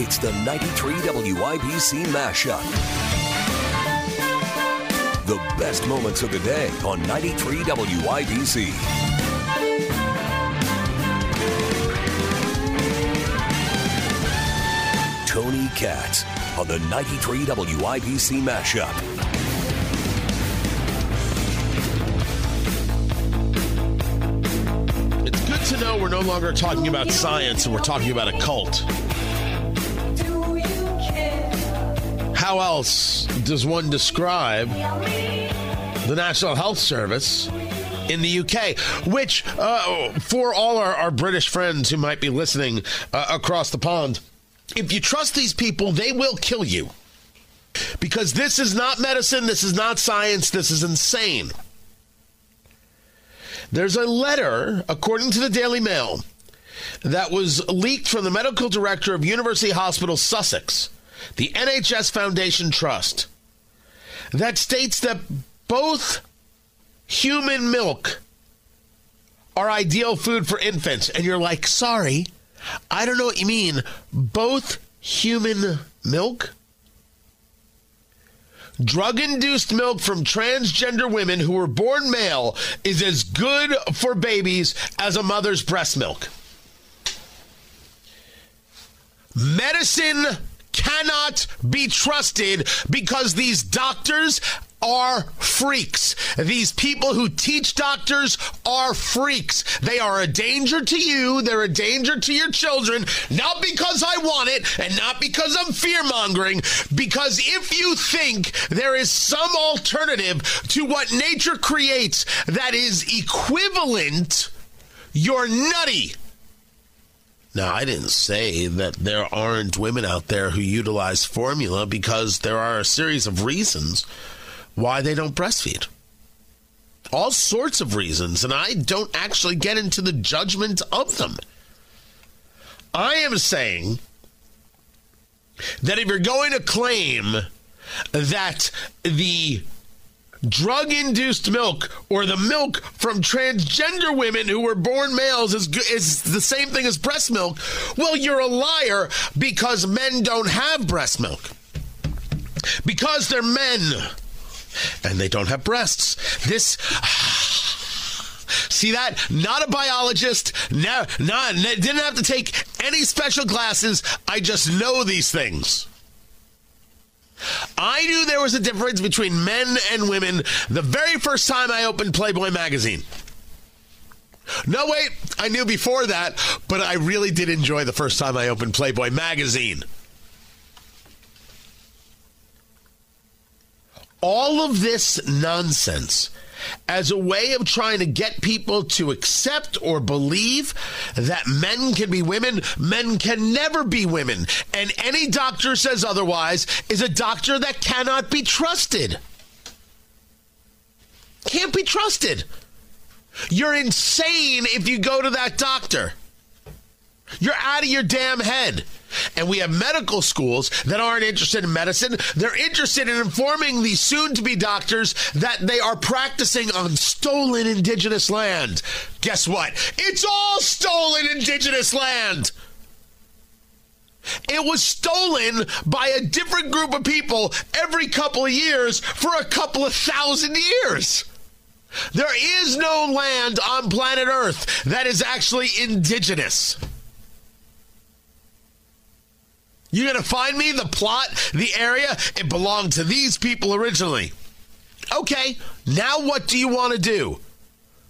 It's the 93 WIBC Mashup. The best moments of the day on 93 WIBC. Tony Katz on the 93 WIBC Mashup. It's good to know we're no longer talking about science and we're talking about a cult. How else does one describe the National Health Service in the UK, which, for all our British friends who might be listening across the pond, if you trust these people, they will kill you. Because this is not medicine, this is not science, this is insane. There's a letter, according to the Daily Mail, that was leaked from the medical director of University Hospital Sussex, the NHS Foundation Trust, that states that both human milk are ideal food for infants. And you're like, sorry, I don't know what you mean. Both human milk? Drug-induced milk from transgender women who were born male is as good for babies as a mother's breast milk. Medicine cannot be trusted because these doctors are freaks. These people who teach doctors are freaks. They are a danger to you. They're a danger to your children, not because I want it and not because I'm fear-mongering, because if you think there is some alternative to what nature creates that is equivalent, you're nutty. Now, I didn't say that there aren't women out there who utilize formula, because there are a series of reasons why they don't breastfeed. All sorts of reasons, and I don't actually get into the judgment of them. I am saying that if you're going to claim that the drug-induced milk or the milk from transgender women who were born males is the same thing as breast milk, well, you're a liar, because men don't have breast milk. Because they're men and they don't have breasts. This... See that? Not a biologist. Didn't have to take any special classes. I just know these things. I knew there was a difference between men and women the very first time I opened Playboy magazine. No, wait, I knew before that, but I really did enjoy the first time I opened Playboy magazine. All of this nonsense as a way of trying to get people to accept or believe that men can be women. Men can never be women. And any doctor says otherwise is a doctor that cannot be trusted. Can't be trusted. You're insane if you go to that doctor. You're out of your damn head. And we have medical schools that aren't interested in medicine. They're interested in informing the soon-to-be doctors that they are practicing on stolen indigenous land. Guess what? It's all stolen indigenous land. It was stolen by a different group of people every couple of years for a couple of thousand years. There is no land on planet Earth that is actually indigenous. You're going to find me the plot, the area, it belonged to these people originally. Okay, now what do you want to do?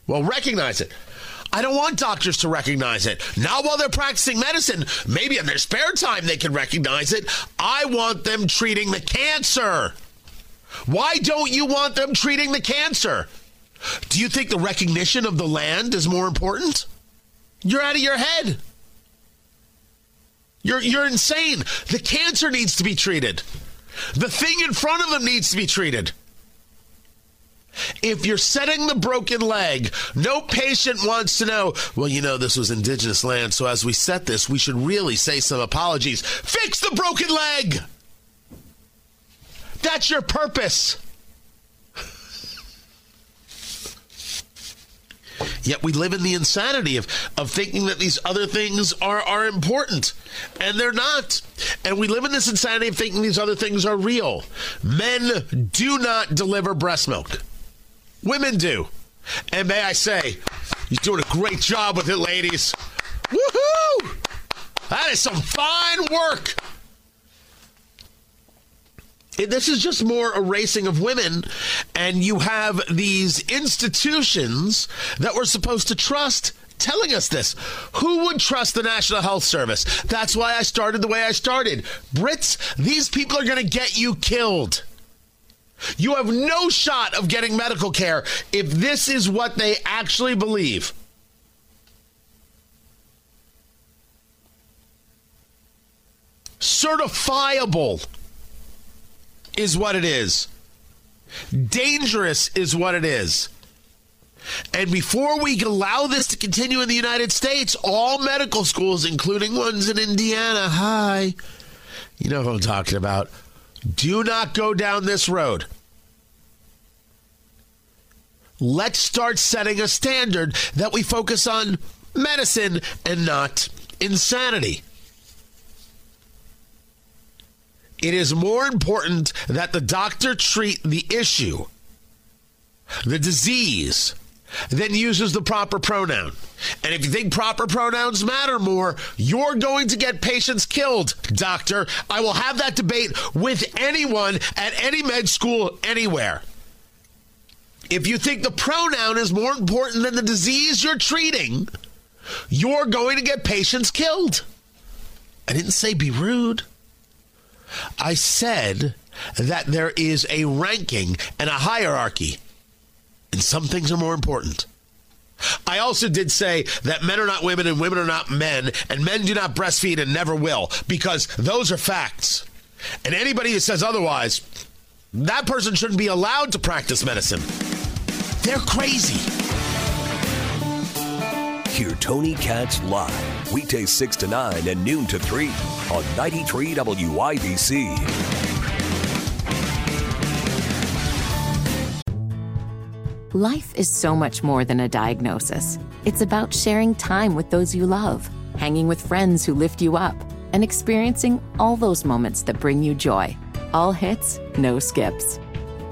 Well, recognize it. I don't want doctors to recognize it. Not while they're practicing medicine. Maybe in their spare time they can recognize it. I want them treating the cancer. Why don't you want them treating the cancer? Do you think the recognition of the land is more important? You're out of your head. You're insane. The cancer needs to be treated. The thing in front of them needs to be treated. If you're setting the broken leg, no patient wants to know, well, you know, this was indigenous land, so as we set this, we should really say some apologies. Fix the broken leg. That's your purpose. Yet we live in the insanity of thinking that these other things are important, and they're not. And we live in this insanity of thinking these other things are real. Men do not deliver breast milk. Women do. And may I say, you're doing a great job with it, ladies. Woohoo! That is some fine work. This is just more erasing of women, and you have these institutions that we're supposed to trust telling us this. Who would trust the National Health Service? That's why I started the way I started. Brits, these people are going to get you killed. You have no shot of getting medical care if this is what they actually believe. Certifiable is what it is. Dangerous is what it is. And before we allow this to continue in the United States, all medical schools, including ones in Indiana, hi, you know what I'm talking about, do not go down this road. Let's start setting a standard that we focus on medicine and not insanity. It is more important that the doctor treat the issue, the disease, than uses the proper pronoun. And if you think proper pronouns matter more, you're going to get patients killed, doctor. I will have that debate with anyone at any med school anywhere. If you think the pronoun is more important than the disease you're treating, you're going to get patients killed. I didn't say be rude. I said that there is a ranking and a hierarchy, and some things are more important. I also did say that men are not women and women are not men, and men do not breastfeed and never will, because those are facts. And anybody who says otherwise, that person shouldn't be allowed to practice medicine. They're crazy. Hear Tony Katz live, weekdays 6 to 9 and noon to 3 on 93 WIBC. Life is so much more than a diagnosis. It's about sharing time with those you love, hanging with friends who lift you up, and experiencing all those moments that bring you joy. All hits, no skips.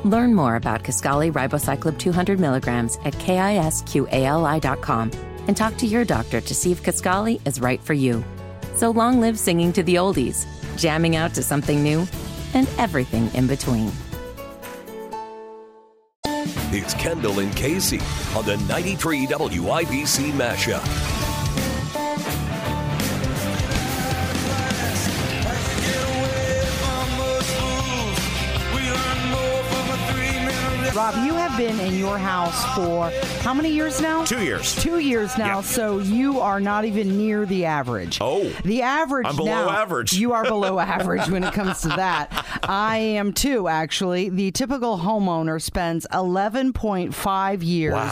Learn more about Kisqali Ribocyclib 200 milligrams at kisqali.com. and talk to your doctor to see if Kisqali is right for you. So long live singing to the oldies, jamming out to something new, and everything in between. It's Kendall and Casey on the 93 WIBC Mashup. Rob, you have been in your house for how many years now? 2 years. 2 years now, yep. So you are not even near the average. Oh. The average now. I'm below average. You are below average when it comes to that. I am too, actually. The typical homeowner spends 11.5 years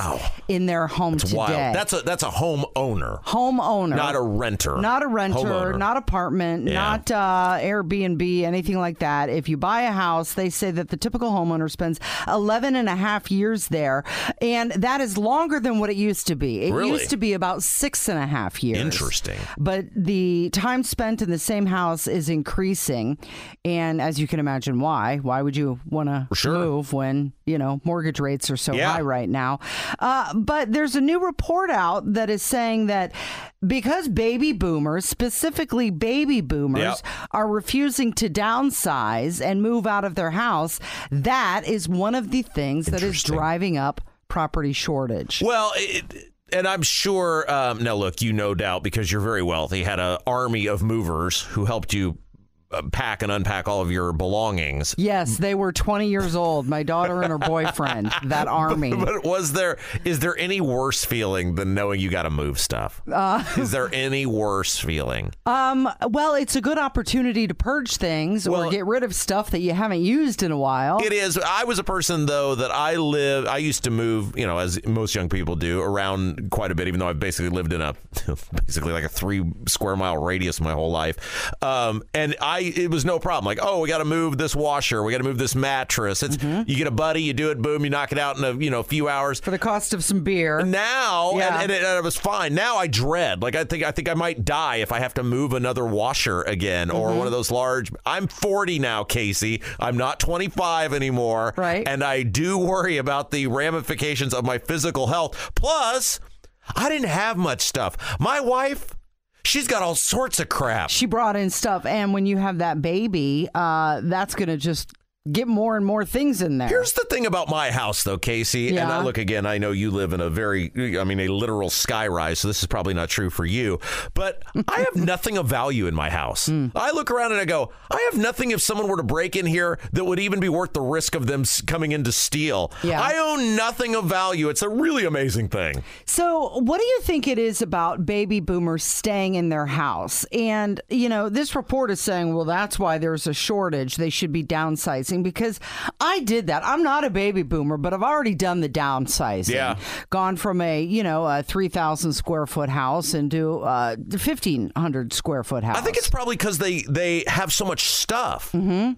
in their home today. Wild. That's a homeowner. Homeowner. Not a renter. Not a renter, homeowner. Not apartment, not Airbnb, anything like that. If you buy a house, they say that the typical homeowner spends 11.5 years there, and that is longer than what it used to be. It used to be about 6.5 years. Interesting. But the time spent in the same house is increasing, and as you can imagine, why would you want to move when, you know, mortgage rates are so high right now? But there's a new report out that is saying that because baby boomers, specifically baby boomers, are refusing to downsize and move out of their house, that is one of the things that is driving up property shortage. Well, and I'm sure, now look, you no doubt, because you're very wealthy, had an army of movers who helped you pack and unpack all of your belongings. Yes, they were 20 years old, my daughter and her boyfriend, that army. But is there any worse feeling than knowing you got to move stuff? Is there any worse feeling? Well, it's a good opportunity to purge things or get rid of stuff that you haven't used in a while. It is. I was a person, though, that I used to move, you know, as most young people do, around quite a bit, even though I've basically lived in basically like a 3-square-mile radius my whole life. And it was no problem. Like, oh, we got to move this washer. We got to move this mattress. You get a buddy, you do it, boom, you knock it out in a few hours. For the cost of some beer. And it was fine. Now I dread. Like, I think I might die if I have to move another washer again or one of those large. I'm 40 now, Casey. I'm not 25 anymore. Right. And I do worry about the ramifications of my physical health. Plus, I didn't have much stuff. My wife, she's got all sorts of crap. She brought in stuff. And when you have that baby, that's going to just get more and more things in there. Here's the thing about my house, though, Casey. Yeah. And I know you live in a literal sky rise, so this is probably not true for you. But I have nothing of value in my house. I look around and I go, I have nothing if someone were to break in here that would even be worth the risk of them coming in to steal. Yeah. I own nothing of value. It's a really amazing thing. So what do you think it is about baby boomers staying in their house? And, this report is saying, well, that's why there's a shortage. They should be downsizing. Because I did that. I'm not a baby boomer, but I've already done the downsizing. Yeah. Gone from a 3,000 square foot house into a 1,500 square foot house. I think it's probably because they have so much stuff. Mm-hmm.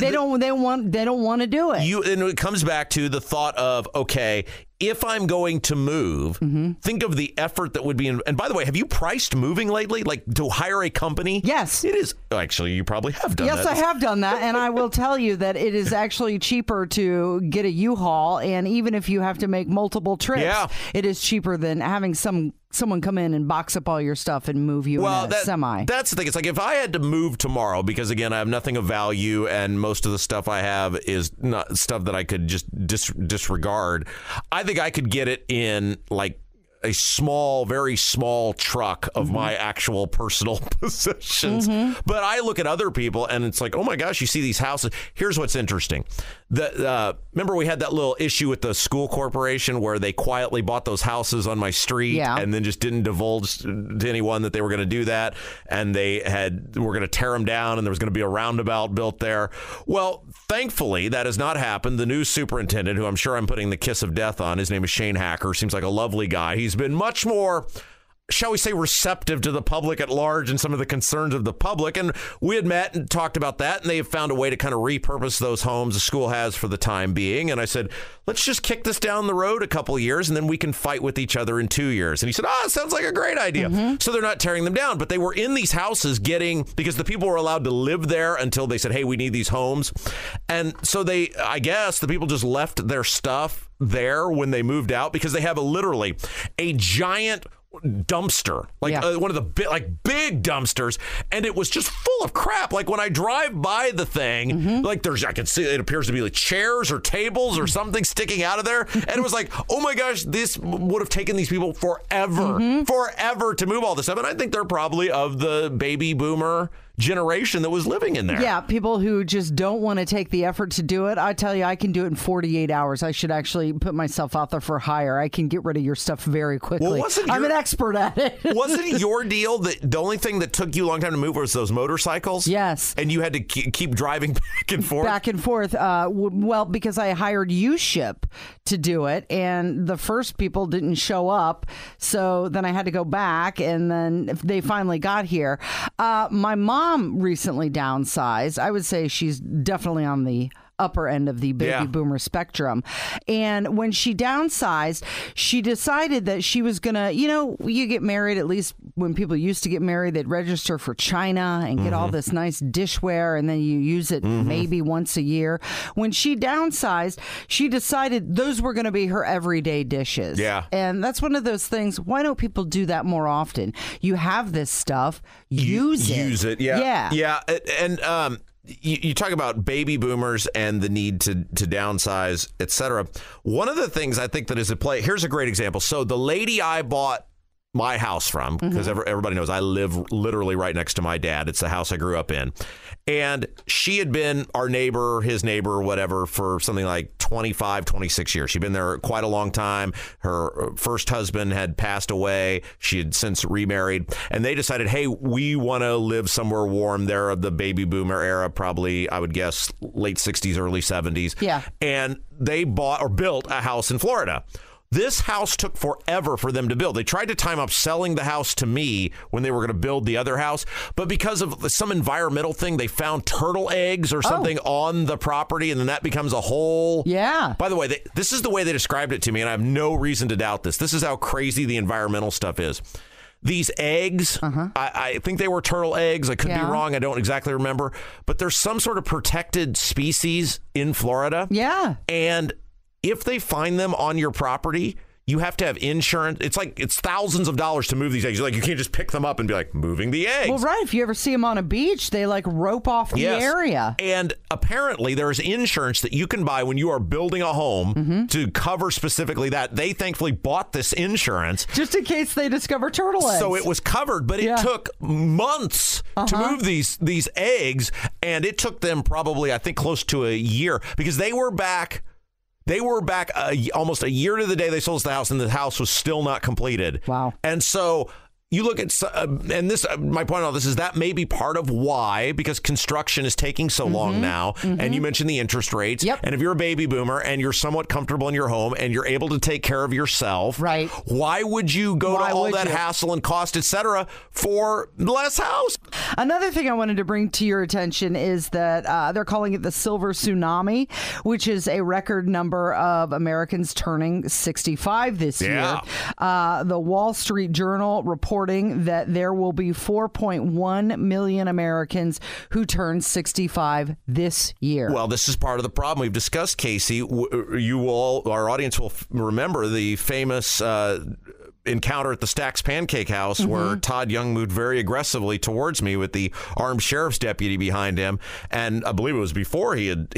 They don't want to do it. And it comes back to the thought of, okay, if I'm going to move, think of the effort that would be in. And by the way, have you priced moving lately? Like to hire a company? Yes. It is. Actually, you probably have done that. Yes, I have done that. And I will tell you that it is actually cheaper to get a U-Haul. And even if you have to make multiple trips, it is cheaper than having someone come in and box up all your stuff and move you in a semi. That's the thing. It's like if I had to move tomorrow, because again, I have nothing of value and most of the stuff I have is not stuff that I could just disregard. I think I could get it in like a small, very small truck of my actual personal possessions. But I look at other people and it's like, oh my gosh, you see these houses. Here's what's interesting. Remember we had that little issue with the school corporation where they quietly bought those houses on my street and then just didn't divulge to anyone that they were going to do that. And they were going to tear them down and there was going to be a roundabout built there. Well, thankfully that has not happened. The new superintendent, who I'm sure I'm putting the kiss of death on, his name is Shane Hacker, seems like a lovely guy. He's been much more, shall we say, receptive to the public at large and some of the concerns of the public. And we had met and talked about that, and they have found a way to kind of repurpose those homes the school has for the time being. And I said, let's just kick this down the road a couple of years, and then we can fight with each other in 2 years. And he said, it sounds like a great idea. So they're not tearing them down, but they were in these houses because the people were allowed to live there until they said, hey, we need these homes. And so I guess the people just left their stuff there when they moved out, because they have literally a giant dumpster, one of the big dumpsters, and it was just full of crap. Like when I drive by the thing, I can see it appears to be like chairs or tables or something sticking out of there, and it was like, oh my gosh, this would have taken these people forever to move all this up. And I think they're probably of the baby boomer generation that was living in there. Yeah, people who just don't want to take the effort to do it. I tell you, I can do it in 48 hours. I should actually put myself out there for hire. I can get rid of your stuff very quickly. Well, I'm an expert at it. Wasn't it your deal that the only thing that took you a long time to move was those motorcycles? Yes. And you had to keep driving back and forth? Back and forth. Because I hired U-Ship to do it, and the first people didn't show up, so then I had to go back, and then they finally got here. My mom recently downsized. I would say she's definitely on the upper end of the baby boomer spectrum. And when she downsized, she decided that she was going to, you get married, at least when people used to get married, they'd register for china and get all this nice dishware, and then you use it maybe once a year. When she downsized, she decided those were going to be her everyday dishes. Yeah. And that's one of those things. Why don't people do that more often? You have this stuff, use it. Yeah. Yeah. And, you talk about baby boomers and the need to downsize, et cetera. One of the things I think that is at play, here's a great example. So the lady I bought my house from, because everybody knows I live literally right next to my dad. It's the house I grew up in. And she had been our neighbor, his neighbor, whatever, for something like 25, 26 years. She'd been there quite a long time. Her first husband had passed away. She had since remarried. And they decided, hey, we want to live somewhere warm. They're of the baby boomer era, probably, I would guess, late 60s, early 70s. Yeah. And they bought or built a house in Florida. This house took forever for them to build. They tried to time up selling the house to me when they were going to build the other house. But because of some environmental thing, they found turtle eggs or something on the property. And then that becomes a whole. Yeah. By the way, this is the way they described it to me. And I have no reason to doubt this. This is how crazy the environmental stuff is. These eggs, I think they were turtle eggs. I could be wrong. I don't exactly remember. But there's some sort of protected species in Florida. Yeah. And if they find them on your property, you have to have insurance. It's like it's thousands of dollars to move these eggs. You can't just pick them up and be like, moving the eggs. Well, right. If you ever see them on a beach, they like rope off the area. And apparently there is insurance that you can buy when you are building a home to cover specifically that. They thankfully bought this insurance. Just in case they discover turtle eggs. So it was covered, but it took months to move these eggs. And it took them probably, I think, close to a year because they were back. They were back almost a year to the day they sold the house, and the house was still not completed. Wow. And so you look at, and this, my point on this is that may be part of why, because construction is taking so long now, and you mentioned the interest rates. Yep. And if you're a baby boomer and you're somewhat comfortable in your home and you're able to take care of yourself, right? Why would you go to all that hassle and cost, et cetera, for less house? Another thing I wanted to bring to your attention is that they're calling it the silver tsunami, which is a record number of Americans turning 65 this year. The Wall Street Journal reports that there will be 4.1 million Americans who turn 65 this year. Well, this is part of the problem we've discussed, Casey. You all, our audience will remember the famous encounter at the Stack's Pancake House where Todd Young moved very aggressively towards me with the armed sheriff's deputy behind him. And I believe it was before he had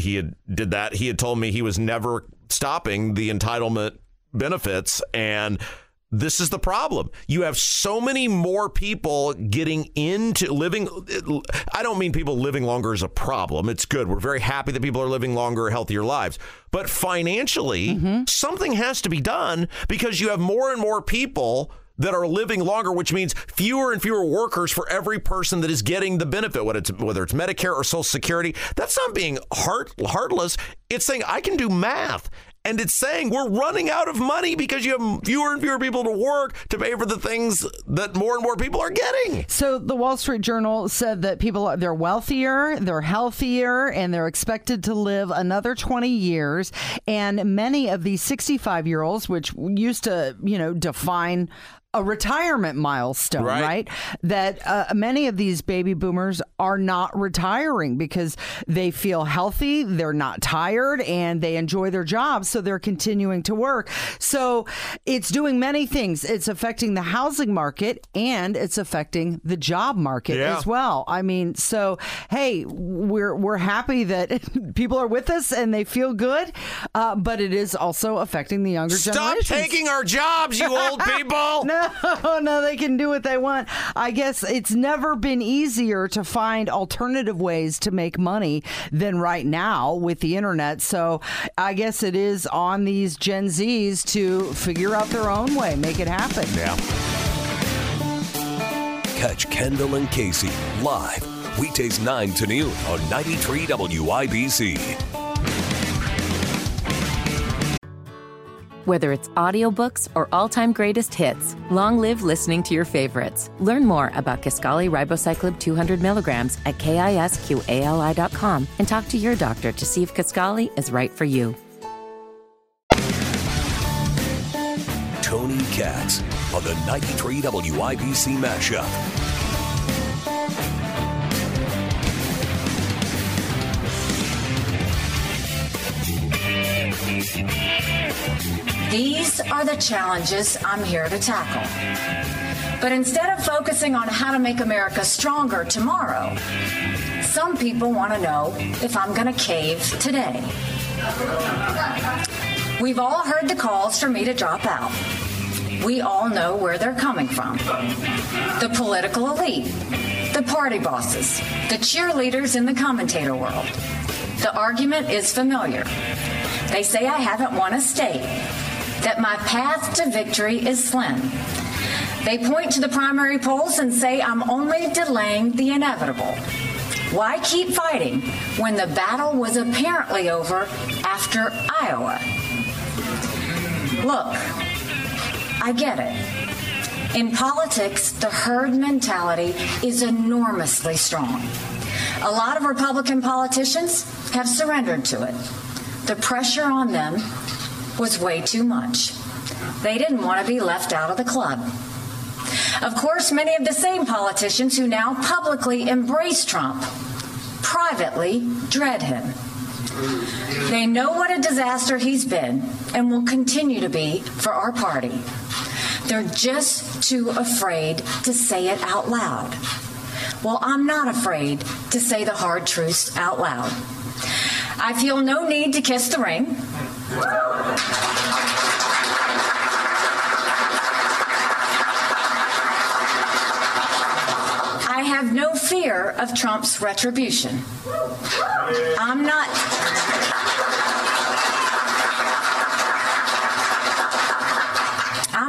did that. He had told me he was never stopping the entitlement benefits, and this is the problem. You have so many more people getting into living. I don't mean people living longer is a problem. It's good. We're very happy that people are living longer, healthier lives. But financially, something has to be done because you have more and more people that are living longer, which means fewer and fewer workers for every person that is getting the benefit, whether it's Medicare or Social Security. That's not being heartless. It's saying I can do math. And it's saying we're running out of money because you have fewer and fewer people to work to pay for the things that more and more people are getting. So the Wall Street Journal said that they're wealthier, they're healthier, and they're expected to live another 20 years. And many of these 65-year-olds, which used to, define a retirement milestone, right? That many of these baby boomers are not retiring because they feel healthy, they're not tired, and they enjoy their jobs, so they're continuing to work. So it's doing many things. It's affecting the housing market, and it's affecting the job market as well. I mean, so, hey, we're happy that people are with us and they feel good, but it is also affecting the younger generations. Stop taking our jobs, you old people! No. Oh, no, they can do what they want. I guess it's never been easier to find alternative ways to make money than right now with the internet. So I guess it is on these Gen Zs to figure out their own way, make it happen. Yeah. Catch Kendall and Casey live weekdays 9 to noon on 93 WIBC. Whether it's audiobooks or all-time greatest hits, long live listening to your favorites. Learn more about Kisqali Ribocyclib 200 milligrams at KISQALI.com and talk to your doctor to see if Kisqali is right for you. Tony Katz on the 93 WIBC Mashup. These are the challenges I'm here to tackle. But instead of focusing on how to make America stronger tomorrow, some people want to know if I'm going to cave today. We've all heard the calls for me to drop out. we all know where they're coming from. The political elite, the party bosses, the cheerleaders in the commentator world. The argument is familiar. They say I haven't won a state, that my path to victory is slim. They point to the primary polls and say I'm only delaying the inevitable. Why keep fighting when the battle was apparently over after Iowa? Look, I get it. In politics, the herd mentality is enormously strong. A lot of Republican politicians have surrendered to it. The pressure on them was way too much. They didn't want to be left out of the club. Of course, many of the same politicians who now publicly embrace Trump privately dread him. They know what a disaster he's been and will continue to be for our party. They're just too afraid to say it out loud. Well, I'm not afraid to say the hard truths out loud. I feel no need to kiss the ring. I have no fear of Trump's retribution. I'm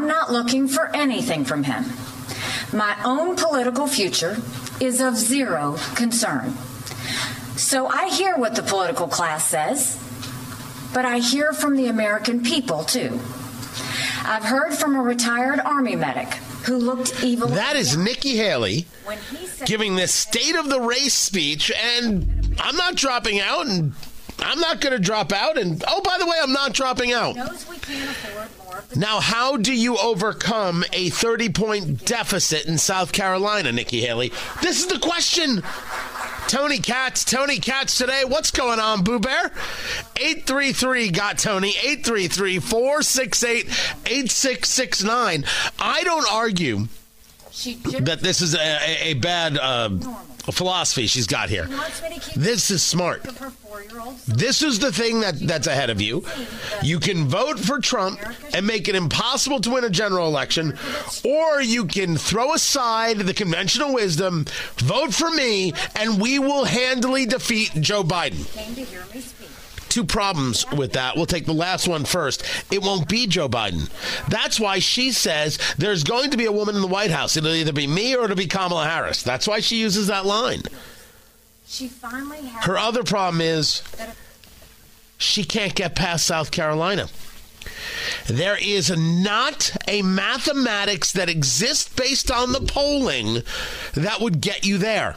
not looking for anything from him. My own political future is of zero concern. So I hear what the political class says, but I hear from the American people too. I've heard from a retired Army medic who looked evil. That is Nikki Haley giving this state of the race speech, and I'm not dropping out, and I'm not going to drop out, and oh, by the way, I'm not dropping out. Now, how do you overcome a 30-point deficit in South Carolina, Nikki Haley? This is the question. Tony Katz today. What's going on, Boo Bear? 833 got Tony. 833-468-8669. I don't argue that this is a bad philosophy she's got here. This is smart. This is the thing that's ahead of you. You can vote for Trump and make it impossible to win a general election, or you can throw aside the conventional wisdom, vote for me, and we will handily defeat Joe Biden. Two problems with that. We'll take the last one first. It won't be Joe Biden. That's why she says there's going to be a woman in the White House. It'll either be me or it'll be Kamala Harris. That's why she uses that line. Her other problem is she can't get past South Carolina. There is not a mathematics that exists based on the polling that would get you there.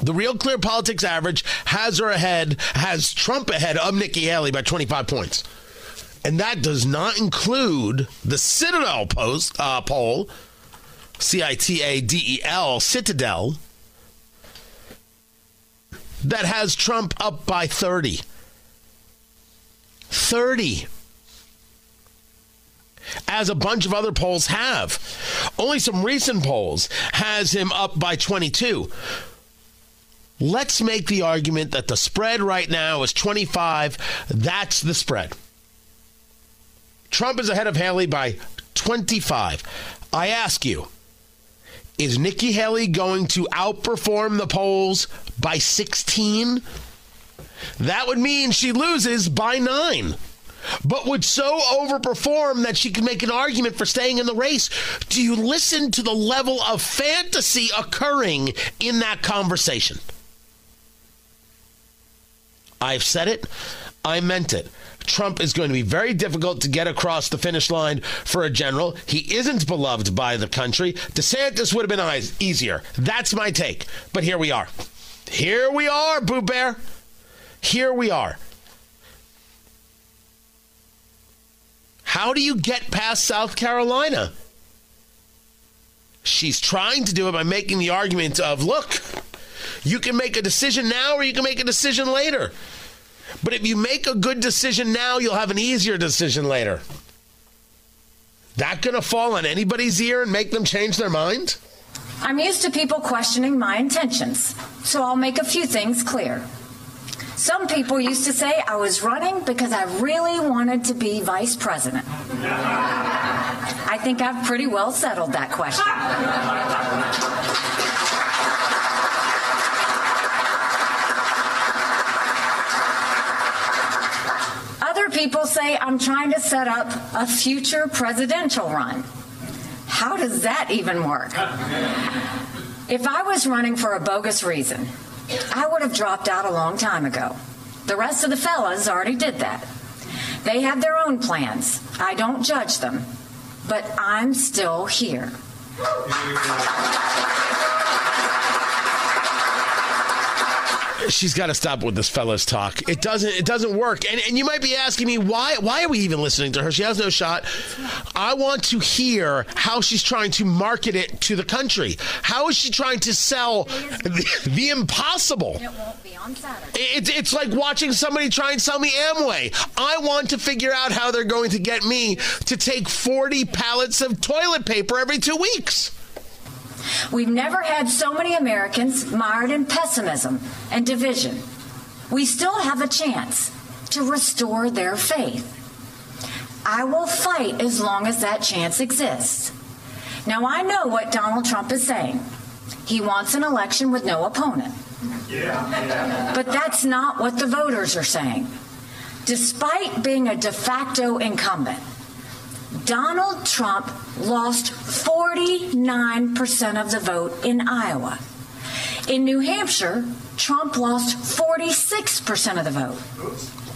The Real Clear Politics average has Trump ahead of Nikki Haley by 25 points. And that does not include the Citadel poll, C-I-T-A-D-E-L, Citadel, that has Trump up by 30. 30. As a bunch of other polls have. Only some recent polls has him up by 22. Let's make the argument that the spread right now is 25. That's the spread. Trump is ahead of Haley by 25. I ask you, is Nikki Haley going to outperform the polls by 16? That would mean she loses by 9, but would so overperform that she could make an argument for staying in the race. Do you listen to the level of fantasy occurring in that conversation? I've said it. I meant it. Trump is going to be very difficult to get across the finish line for a general. He isn't beloved by the country. DeSantis would have been easier. That's my take. But here we are. Here we are, Boo Bear. Here we are. How do you get past South Carolina? She's trying to do it by making the argument of, look, you can make a decision now or you can make a decision later. But if you make a good decision now, you'll have an easier decision later. That gonna fall on anybody's ear and make them change their mind? I'm used to people questioning my intentions, so I'll make a few things clear. Some people used to say I was running because I really wanted to be vice president. I think I've pretty well settled that question. People say, I'm trying to set up a future presidential run. How does that even work? If I was running for a bogus reason, I would have dropped out a long time ago. The rest of the fellas already did that. They have their own plans. I don't judge them, but I'm still here. She's got to stop with this fella's talk. It doesn't work. And you might be asking me, why are we even listening to her? She has no shot. I want to hear how she's trying to market it to the country. How is she trying to sell the impossible? It won't be on Saturday. It's like watching somebody try and sell me Amway. I want to figure out how they're going to get me to take 40 pallets of toilet paper every 2 weeks. We've never had so many Americans mired in pessimism and division. We still have a chance to restore their faith. I will fight as long as that chance exists. Now, I know what Donald Trump is saying. He wants an election with no opponent. Yeah. But that's not what the voters are saying. Despite being a de facto incumbent, Donald Trump lost 49% of the vote in Iowa. In New Hampshire, Trump lost 46% of the vote.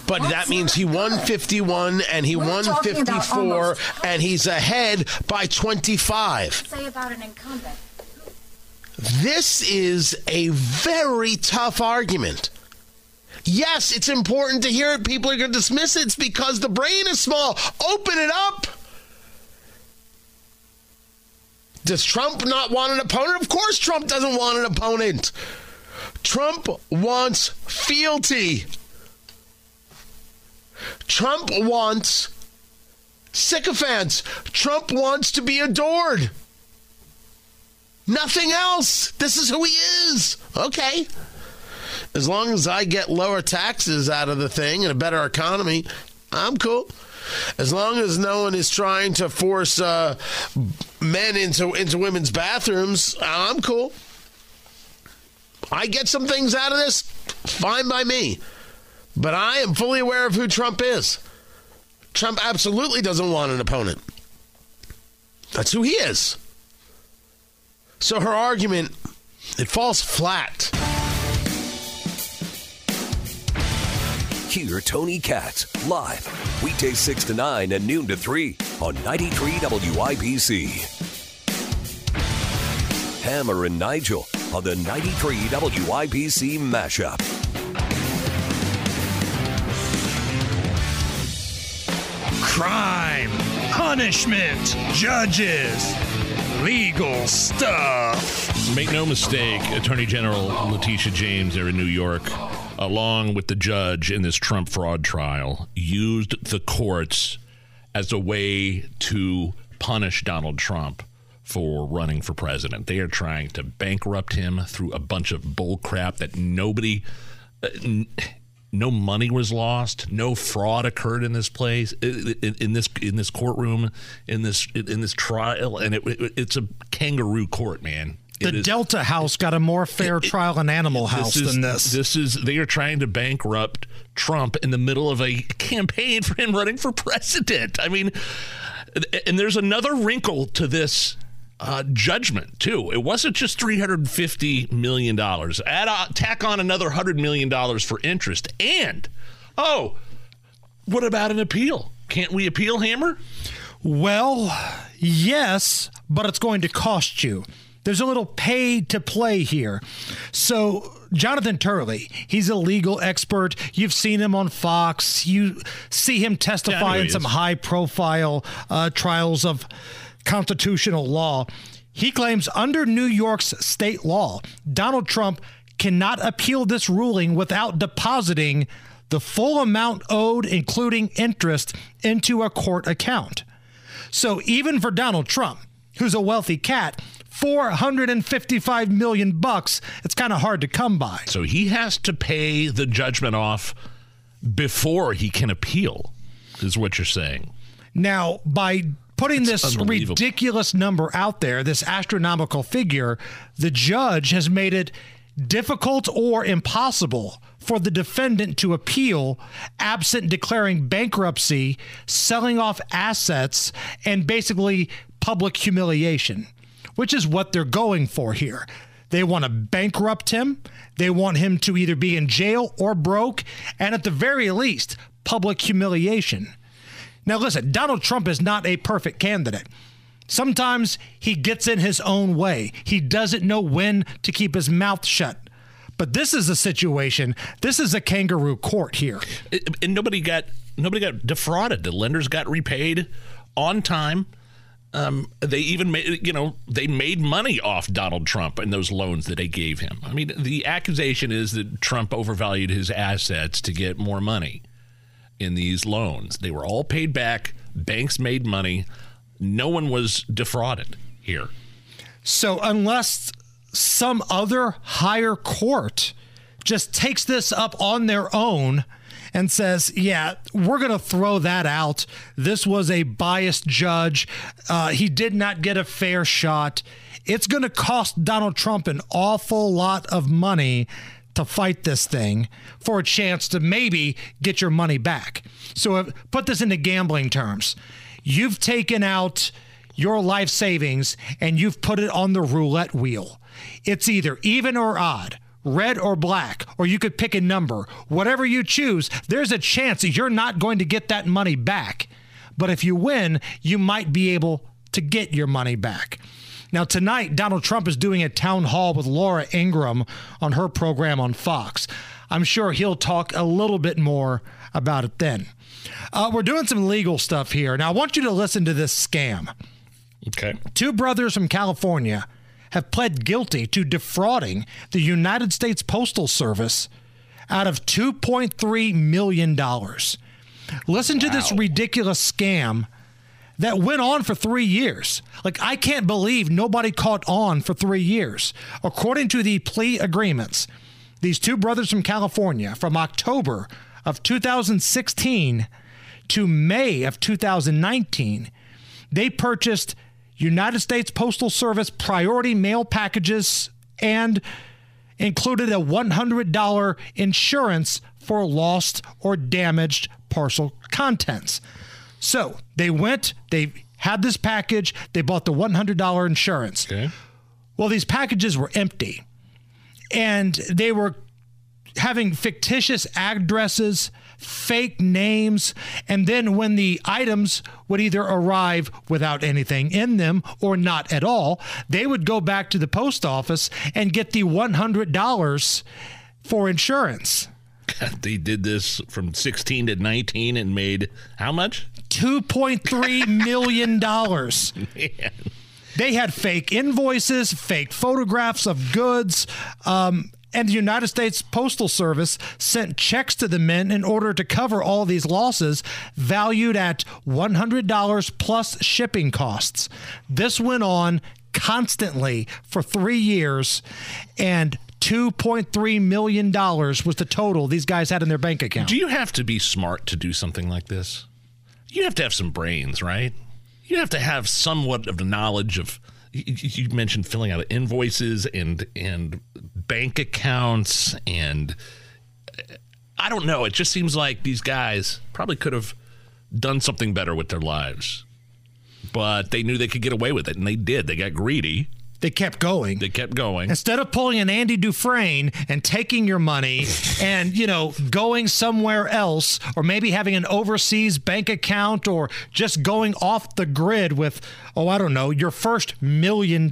But that means he won 51 and he won 54 and he's ahead by 25. Say about an incumbent. This is a very tough argument. Yes, it's important to hear it. People are going to dismiss it. It's because the brain is small. Open it up. Does Trump not want an opponent? Of course Trump doesn't want an opponent. Trump wants fealty. Trump wants sycophants. Trump wants to be adored. Nothing else. This is who he is. Okay. As long as I get lower taxes out of the thing and a better economy, I'm cool. As long as no one is trying to force men into women's bathrooms, I'm cool. I get some things out of this, fine by me. But I am fully aware of who Trump is. Trump absolutely doesn't want an opponent. That's who he is. So her argument, it falls flat. Hear Tony Katz live weekdays 6 to 9 and noon to 3 on 93 WIBC. Hammer and Nigel on the 93 WIBC mashup. Crime, punishment, judges, legal stuff. Make no mistake, Attorney General Letitia James there in New York, along with the judge in this Trump fraud trial, used the courts as a way to punish Donald Trump for running for president. They are trying to bankrupt him through a bunch of bull crap that no money was lost, no fraud occurred in this place, in this courtroom, in this trial, and it's a kangaroo court, man. The Delta House got a more fair trial in Animal House than this. They are trying to bankrupt Trump in the middle of a campaign for him running for president. I mean, and there's another wrinkle to this judgment, too. It wasn't just $350 million. Tack on another $100 million for interest. And, what about an appeal? Can't we appeal, Hammer? Well, yes, but it's going to cost you. There's a little pay to play here. So Jonathan Turley, he's a legal expert. You've seen him on Fox. You see him testify in some high-profile trials of constitutional law. He claims under New York's state law, Donald Trump cannot appeal this ruling without depositing the full amount owed, including interest, into a court account. So even for Donald Trump, who's a wealthy cat, $455 million. It's kind of hard to come by. So he has to pay the judgment off before he can appeal, is what you're saying. Now, by putting this ridiculous number out there, this astronomical figure, the judge has made it difficult or impossible for the defendant to appeal, absent declaring bankruptcy, selling off assets, and basically public humiliation, which is what they're going for here. They want to bankrupt him. They want him to either be in jail or broke, and at the very least, public humiliation. Now listen, Donald Trump is not a perfect candidate. Sometimes he gets in his own way. He doesn't know when to keep his mouth shut. But this is a situation. This is a kangaroo court here. And nobody got defrauded. The lenders got repaid on time. They even made, they made money off Donald Trump and those loans that they gave him. I mean, the accusation is that Trump overvalued his assets to get more money in these loans. They were all paid back. Banks made money. No one was defrauded here. So unless some other higher court just takes this up on their own and says, yeah, we're going to throw that out. This was a biased judge. He did not get a fair shot. It's going to cost Donald Trump an awful lot of money to fight this thing for a chance to maybe get your money back. So put this into gambling terms. You've taken out your life savings and you've put it on the roulette wheel. It's either even or odd, red or black, or you could pick a number. Whatever you choose, there's a chance that you're not going to get that money back. But if you win, you might be able to get your money back. Now, tonight, Donald Trump is doing a town hall with Laura Ingraham on her program on Fox. I'm sure he'll talk a little bit more about it then. We're doing some legal stuff here. Now, I want you to listen to this scam. Okay. Two brothers from California have pled guilty to defrauding the United States Postal Service out of $2.3 million. Listen to this ridiculous scam that went on for 3 years. Like, I can't believe nobody caught on for 3 years. According to the plea agreements, these two brothers from California, from October of 2016 to May of 2019, they purchased United States Postal Service priority mail packages and included a $100 insurance for lost or damaged parcel contents. So they went, they had this package, they bought the $100 insurance. Okay. Well, these packages were empty and they were having fictitious addresses, fake names, and then when the items would either arrive without anything in them or not at all, they would go back to the post office and get the $100 for insurance. God, they did this from 16 to 19 and made how much? $2.3 million. Man. They had fake invoices, fake photographs of goods, and the United States Postal Service sent checks to the men in order to cover all these losses, valued at $100 plus shipping costs. This went on constantly for 3 years, and $2.3 million was the total these guys had in their bank account. Do you have to be smart to do something like this? You have to have some brains, right? You have to have somewhat of the knowledge of, you mentioned filling out invoices and bank accounts, and I don't know. It just seems like these guys probably could have done something better with their lives, but they knew they could get away with it, and they did. They got greedy. They kept going. They kept going. Instead of pulling an Andy Dufresne and taking your money and, going somewhere else, or maybe having an overseas bank account, or just going off the grid with, your first $1 million,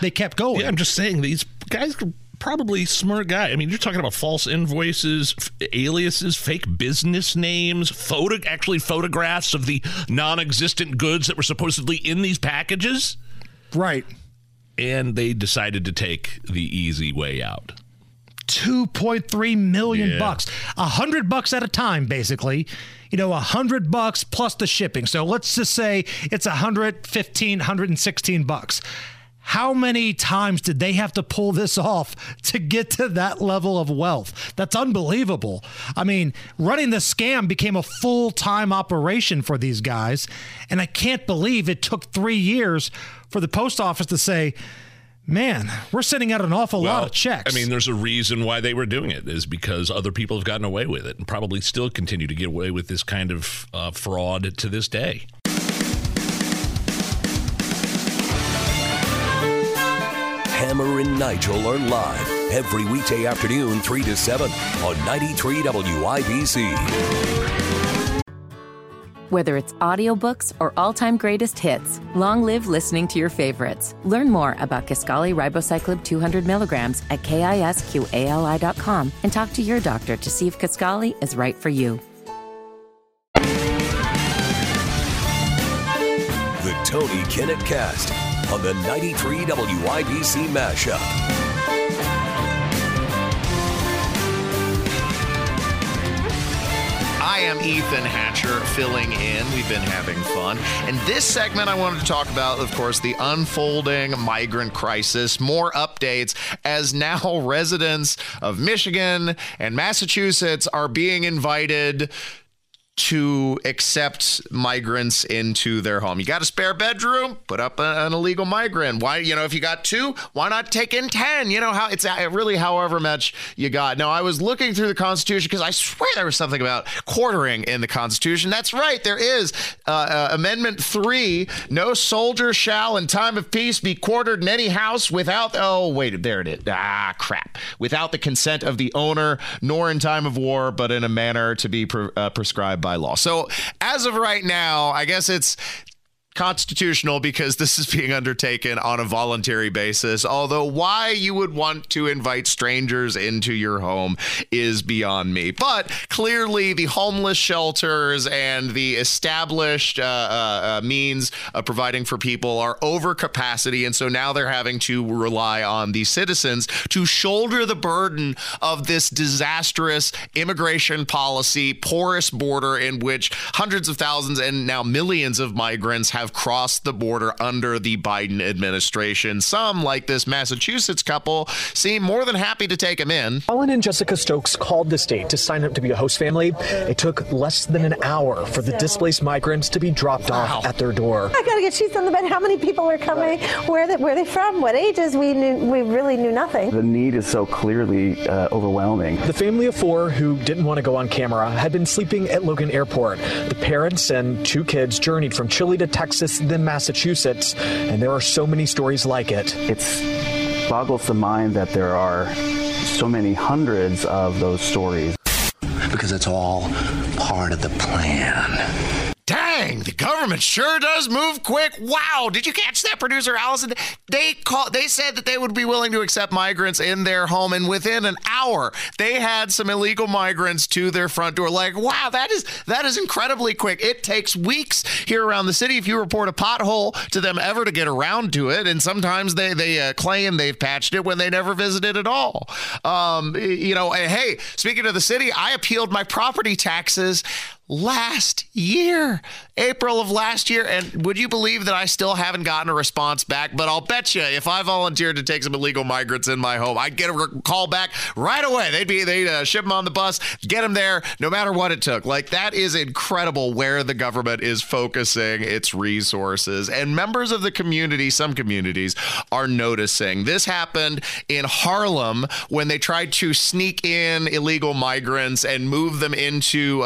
they kept going. Yeah, I'm just saying, these guys are probably smart guy. I mean, you're talking about false invoices, aliases, fake business names, photographs of the non-existent goods that were supposedly in these packages. Right. And they decided to take the easy way out. $2.3 million bucks, $100 at a time, basically. $100 plus the shipping. So let's just say it's $115, $116. How many times did they have to pull this off to get to that level of wealth? That's unbelievable. I mean, running the scam became a full-time operation for these guys, and I can't believe it took 3 years for the post office to say, man, we're sending out an awful lot of checks. I mean, there's a reason why they were doing it, is because other people have gotten away with it and probably still continue to get away with this kind of fraud to this day. Hammer and Nigel are live every weekday afternoon, 3 to 7 on 93 WIBC. Whether it's audiobooks or all-time greatest hits, long live listening to your favorites. Learn more about Kisqali Ribocyclib 200 milligrams at KISQALI.com and talk to your doctor to see if Kisqali is right for you. The Tony Kinnett Cast on the 93 WIBC Mashup. I am Ethan Hatcher, filling in. We've been having fun. And this segment, I wanted to talk about, of course, the unfolding migrant crisis. More updates as now residents of Michigan and Massachusetts are being invited to accept migrants into their home. You got a spare bedroom? Put up an illegal migrant. Why, you know, if you got two, why not take in 10? You know, how it's really however much you got. Now, I was looking through the Constitution because I swear there was something about quartering in the Constitution. That's right. There is Amendment 3. No soldier shall in time of peace be quartered in any house without, without the consent of the owner, nor in time of war, but in a manner to be prescribed by law. So as of right now, I guess it's constitutional because this is being undertaken on a voluntary basis. Although why you would want to invite strangers into your home is beyond me. But clearly the homeless shelters and the established means of providing for people are over capacity. And so now they're having to rely on the citizens to shoulder the burden of this disastrous immigration policy, porous border in which hundreds of thousands and now millions of migrants have crossed the border under the Biden administration. Some, like this Massachusetts couple, seem more than happy to take him in. Colin and Jessica Stokes called the state to sign up to be a host family. It took less than an hour for the displaced migrants to be dropped off at their door. I gotta get sheets on the bed. How many people are coming? Where are they from? What ages? We really knew nothing. The need is so clearly overwhelming. The family of four who didn't want to go on camera had been sleeping at Logan Airport. The parents and two kids journeyed from Chile to Texas, then Massachusetts, and there are so many stories like it. It boggles the mind that there are so many hundreds of those stories. Because it's all part of the plan. Dang, the government sure does move quick. Wow, did you catch that, producer Allison? They said that they would be willing to accept migrants in their home, and within an hour, they had some illegal migrants to their front door. Like, wow, that is incredibly quick. It takes weeks here around the city if you report a pothole to them ever to get around to it, and sometimes they claim they've patched it when they never visited at all. You know, and hey, speaking of the city, I appealed my property taxes last year, April of last year. And would you believe that I still haven't gotten a response back? But I'll bet you if I volunteered to take some illegal migrants in my home, I'd get a call back right away. They'd ship them on the bus, get them there, no matter what it took. Like, that is incredible where the government is focusing its resources. And members of the community, some communities, are noticing. This happened in Harlem when they tried to sneak in illegal migrants and move them into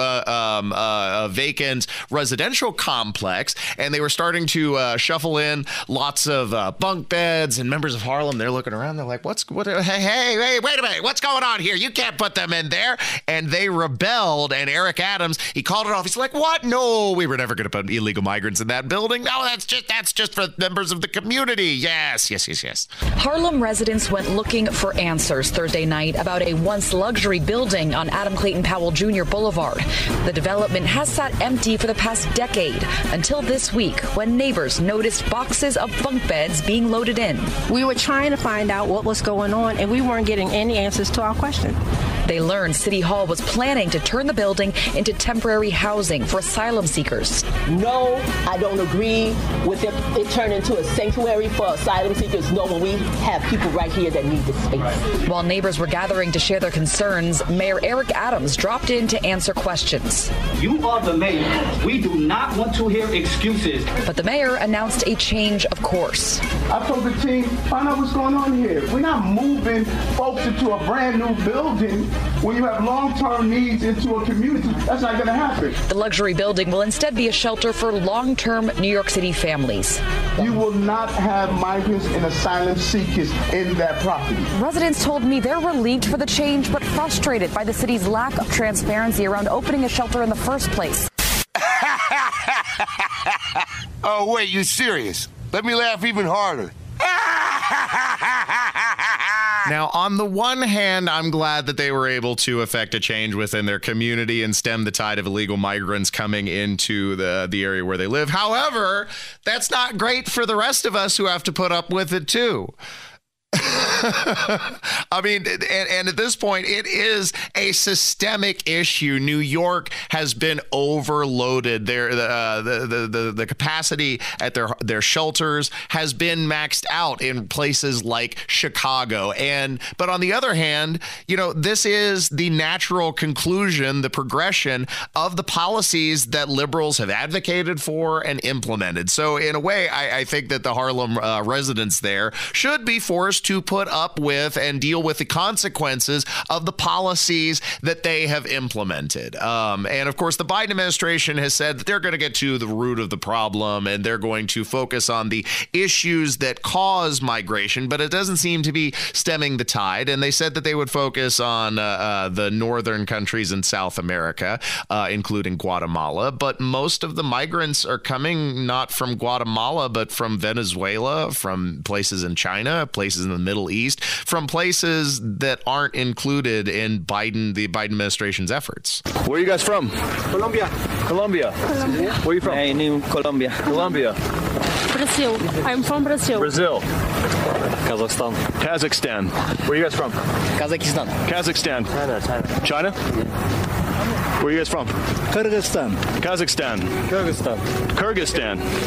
a vacant residential complex, and they were starting to shuffle in lots of bunk beds, and members of Harlem, they're looking around, they're like, hey, wait a minute, what's going on here? You can't put them in there. And they rebelled, and Eric Adams, he called it off. He's like, what? No, we were never going to put illegal migrants in that building. No, that's just for members of the community. Yes. Harlem residents went looking for answers Thursday night about a once luxury building on Adam Clayton Powell Jr. Boulevard. The development has sat empty for the past decade until this week, when neighbors noticed boxes of bunk beds being loaded in. We were trying to find out what was going on, and we weren't getting any answers to our question. They learned City Hall was planning to turn the building into temporary housing for asylum seekers. No, I don't agree with it turning into a sanctuary for asylum seekers. No, when we have people right here that need this space. Right. While neighbors were gathering to share their concerns, Mayor Eric Adams dropped in to answer questions. You are the mayor. We do not want to hear excuses. But the mayor announced a change of course. I told the team, find out what's going on here. We're not moving folks into a brand new building when you have long-term needs into a community. That's not going to happen. The luxury building will instead be a shelter for long-term New York City families. You will not have migrants and asylum seekers in that property. Residents told me they're relieved for the change, but frustrated by the city's lack of transparency around opening a shelter in the first place. Oh, wait, you serious? Let me laugh even harder. Now, on the one hand, I'm glad that they were able to effect a change within their community and stem the tide of illegal migrants coming into the area where they live. However, that's not great for the rest of us who have to put up with it, too. I mean, and at this point, it is a systemic issue. New York has been overloaded. The capacity at their shelters has been maxed out in places like Chicago. But on the other hand, you know, this is the natural conclusion, the progression of the policies that liberals have advocated for and implemented. So in a way, I think that the Harlem residents there should be forced to put up with and deal with the consequences of the policies that they have implemented. And of course, the Biden administration has said that they're going to get to the root of the problem and they're going to focus on the issues that cause migration, but it doesn't seem to be stemming the tide. And they said that they would focus on the northern countries in South America, including Guatemala. But most of the migrants are coming not from Guatemala, but from Venezuela, from places in China, places in the Middle East, from places that aren't included in the Biden administration's efforts. Where are you guys from? Colombia. Where are you from? I'm in Colombia. Brazil. I'm from Brazil. Kazakhstan. Where are you guys from? Kazakhstan. China? Yeah. Where are you guys from? Kyrgyzstan.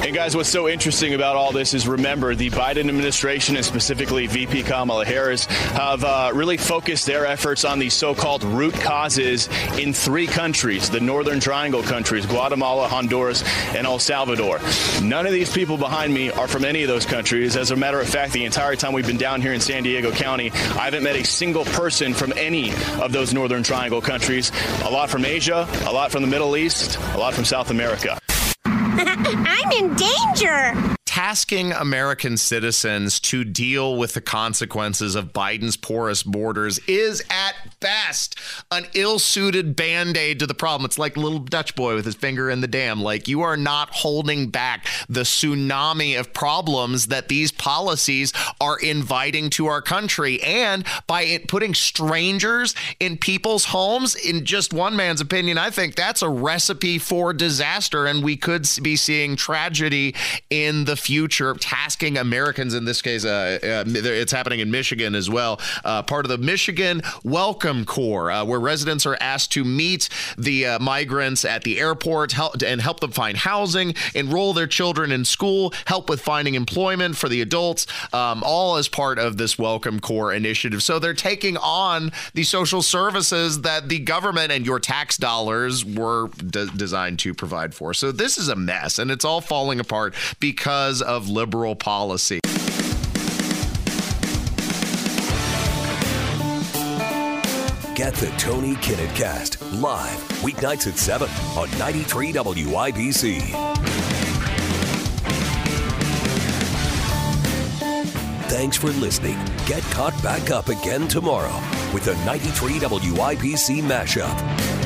And guys, what's so interesting about all this is, remember, the Biden administration and specifically VP Kamala Harris have really focused their efforts on the so-called root causes in three countries, the Northern Triangle countries, Guatemala, Honduras, and El Salvador. None of these people behind me are from any of those countries. As a matter of fact, the entire time we've been down here in San Diego County, I haven't met a single person from any of those Northern Triangle countries. A lot from Asia, a lot from the Middle East, a lot from South America. I'm in danger. Tasking American citizens to deal with the consequences of Biden's porous borders is at best an ill-suited band-aid to the problem. It's like little Dutch boy with his finger in the dam. Like, you are not holding back the tsunami of problems that these policies are inviting to our country. And by putting strangers in people's homes, in just one man's opinion, I think that's a recipe for disaster. And we could be seeing tragedy in the future, tasking Americans in this case. It's happening in Michigan as well. Part of the Michigan Welcome Corps, where residents are asked to meet the migrants at the airport and help them find housing, enroll their children in school, help with finding employment for the adults, all as part of this Welcome Corps initiative. So they're taking on the social services that the government and your tax dollars were designed to provide for. So this is a mess, and it's all falling apart because of liberal policy. Get the Tony Kinnett Cast live weeknights at 7 on 93 WIBC. Thanks for listening. Get caught back up again tomorrow with the 93 WIBC mashup.